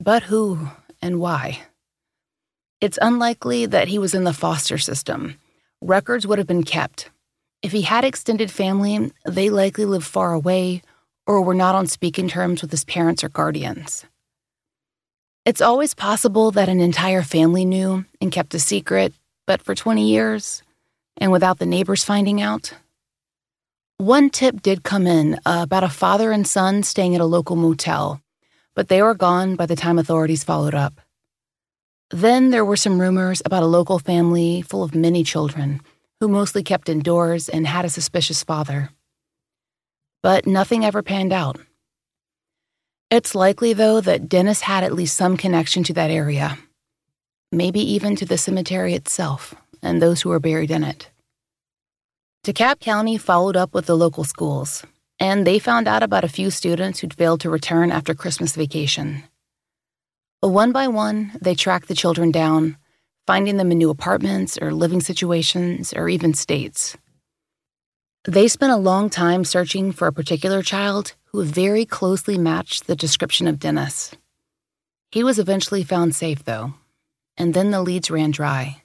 But who and why? It's unlikely that he was in the foster system. Records would have been kept. If he had extended family, they likely lived far away or were not on speaking terms with his parents or guardians. It's always possible that an entire family knew and kept a secret, but for 20 years, and without the neighbors finding out. One tip did come in about a father and son staying at a local motel, but they were gone by the time authorities followed up. Then there were some rumors about a local family full of many children, who mostly kept indoors and had a suspicious father. But nothing ever panned out. It's likely, though, that Dennis had at least some connection to that area, maybe even to the cemetery itself and those who are buried in it. DeKalb County followed up with the local schools, and they found out about a few students who'd failed to return after Christmas vacation. One by one, they tracked the children down, finding them in new apartments or living situations or even states. They spent a long time searching for a particular child who very closely matched the description of Dennis. He was eventually found safe, though, and then the leads ran dry.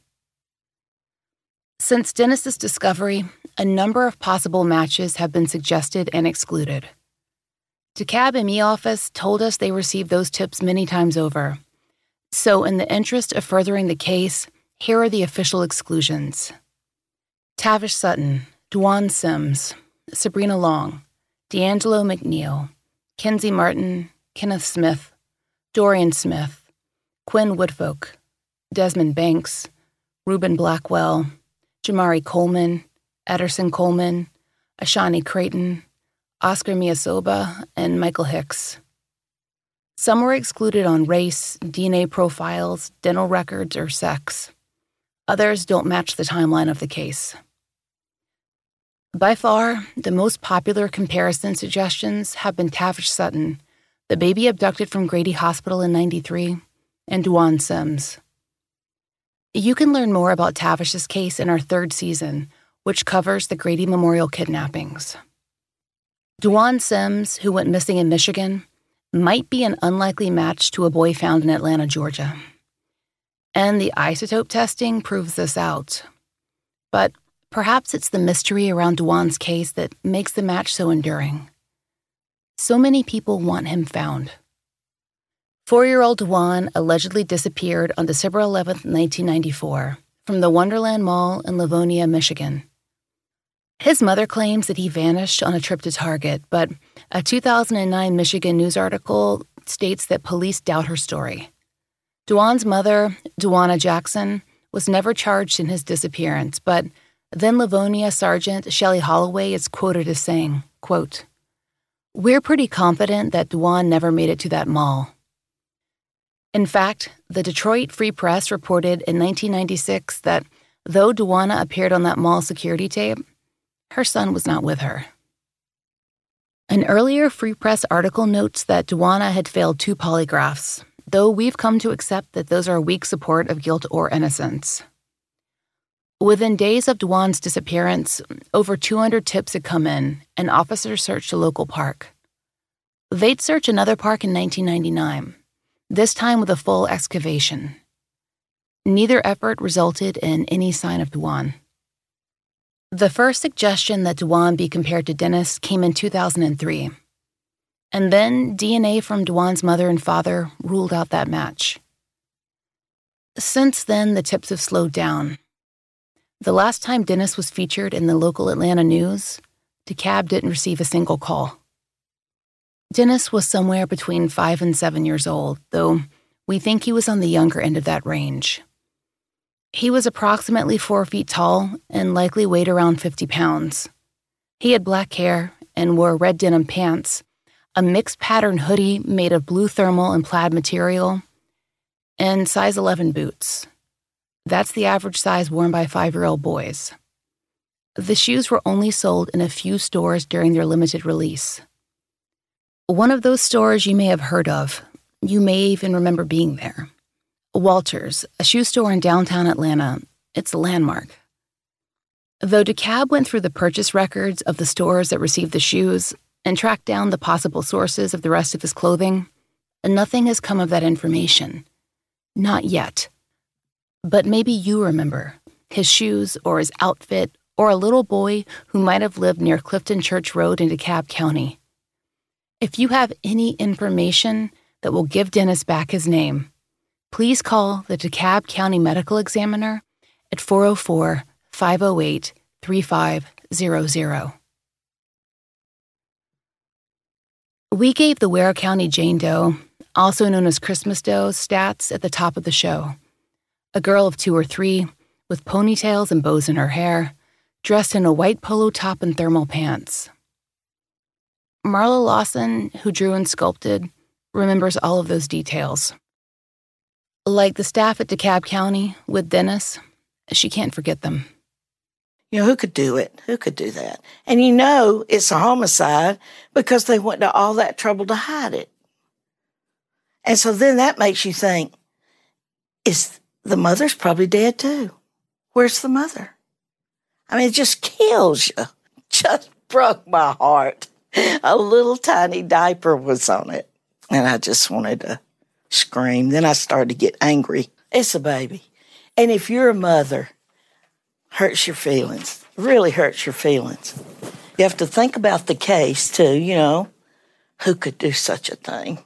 Since Dennis's discovery, a number of possible matches have been suggested and excluded. DeKalb ME office told us they received those tips many times over. So in the interest of furthering the case, here are the official exclusions. Tavish Sutton, Dwan Sims, Sabrina Long, D'Angelo McNeil, Kenzie Martin, Kenneth Smith, Dorian Smith, Quinn Woodfolk, Desmond Banks, Reuben Blackwell, Jamari Coleman, Ederson Coleman, Ashani Creighton, Oscar Miyasoba, and Michael Hicks. Some were excluded on race, DNA profiles, dental records, or sex. Others don't match the timeline of the case. By far, the most popular comparison suggestions have been Tavish Sutton, the baby abducted from Grady Hospital in '93, and Dwan Sims. You can learn more about Tavish's case in our third season, which covers the Grady Memorial kidnappings. Dwan Sims, who went missing in Michigan, might be an unlikely match to a boy found in Atlanta, Georgia. And the isotope testing proves this out. But perhaps it's the mystery around Dwan's case that makes the match so enduring. So many people want him found. 4-year-old Dwan allegedly disappeared on December 11, 1994, from the Wonderland Mall in Livonia, Michigan. His mother claims that he vanished on a trip to Target, but a 2009 Michigan News article states that police doubt her story. Dwan's mother, Dwana Jackson, was never charged in his disappearance, but then Livonia Sergeant Shelley Holloway is quoted as saying, quote, "We're pretty confident that Dwan never made it to that mall." In fact, the Detroit Free Press reported in 1996 that though Dwana appeared on that mall security tape, her son was not with her. An earlier Free Press article notes that Dwana had failed 2 polygraphs, though we've come to accept that those are weak support of guilt or innocence. Within days of Dwan's disappearance, over 200 tips had come in, and officers searched a local park. They'd search another park in 1999, this time with a full excavation. Neither effort resulted in any sign of Dwan. The first suggestion that Dwan be compared to Dennis came in 2003. And then DNA from Dwan's mother and father ruled out that match. Since then, the tips have slowed down. The last time Dennis was featured in the local Atlanta news, DeKalb didn't receive a single call. Dennis was somewhere between 5 and 7 years old, though we think he was on the younger end of that range. He was approximately 4 feet tall and likely weighed around 50 pounds. He had black hair and wore red denim pants, a mixed pattern hoodie made of blue thermal and plaid material, and size 11 boots. That's the average size worn by 5-year-old boys. The shoes were only sold in a few stores during their limited release. One of those stores you may have heard of. You may even remember being there. Walters, a shoe store in downtown Atlanta. It's a landmark. Though DeKalb went through the purchase records of the stores that received the shoes and tracked down the possible sources of the rest of his clothing, nothing has come of that information. Not yet. But maybe you remember his shoes or his outfit or a little boy who might have lived near Clifton Church Road in DeKalb County. If you have any information that will give Dennis back his name, please call the DeKalb County Medical Examiner at 404-508-3500. We gave the Ware County Jane Doe, also known as Christmas Doe, stats at the top of the show. A girl of 2 or 3, with ponytails and bows in her hair, dressed in a white polo top and thermal pants. Marla Lawson, who drew and sculpted, remembers all of those details. Like the staff at DeKalb County with Dennis, she can't forget them. You know, who could do it? Who could do that? And you know it's a homicide because they went to all that trouble to hide it. And so then that makes you think, is the mother's probably dead too. Where's the mother? I mean, it just kills you. Just broke my heart. A little tiny diaper was on it. And I just wanted to scream. Then I started to get angry. It's a baby. And if you're a mother, hurts your feelings, really hurts your feelings. You have to think about the case, too, you know. Who could do such a thing?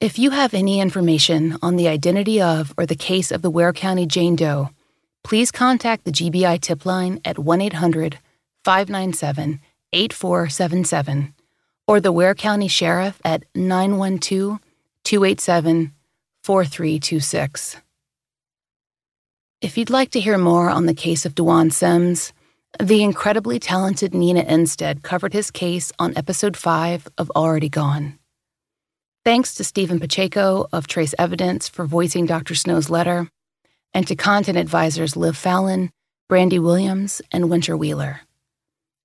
If you have any information on the identity of or the case of the Ware County Jane Doe, please contact the GBI tip line at 1-800-597-8477 or the Ware County Sheriff at 912-287-4326. If you'd like to hear more on the case of DeJuan Sims, the incredibly talented Nina Instead covered his case on Episode 5 of Already Gone. Thanks to Stephen Pacheco of Trace Evidence for voicing Dr. Snow's letter, and to content advisors Liv Fallon, Brandy Williams, and Winter Wheeler.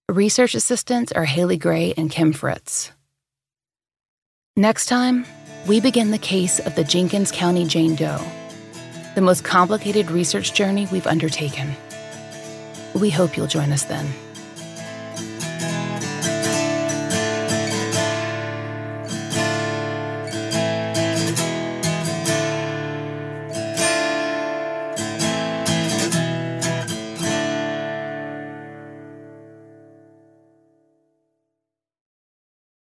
Research assistants are Haley Gray and Kim Fritz. Next time, we begin the case of the Jenkins County Jane Doe, the most complicated research journey we've undertaken. We hope you'll join us then.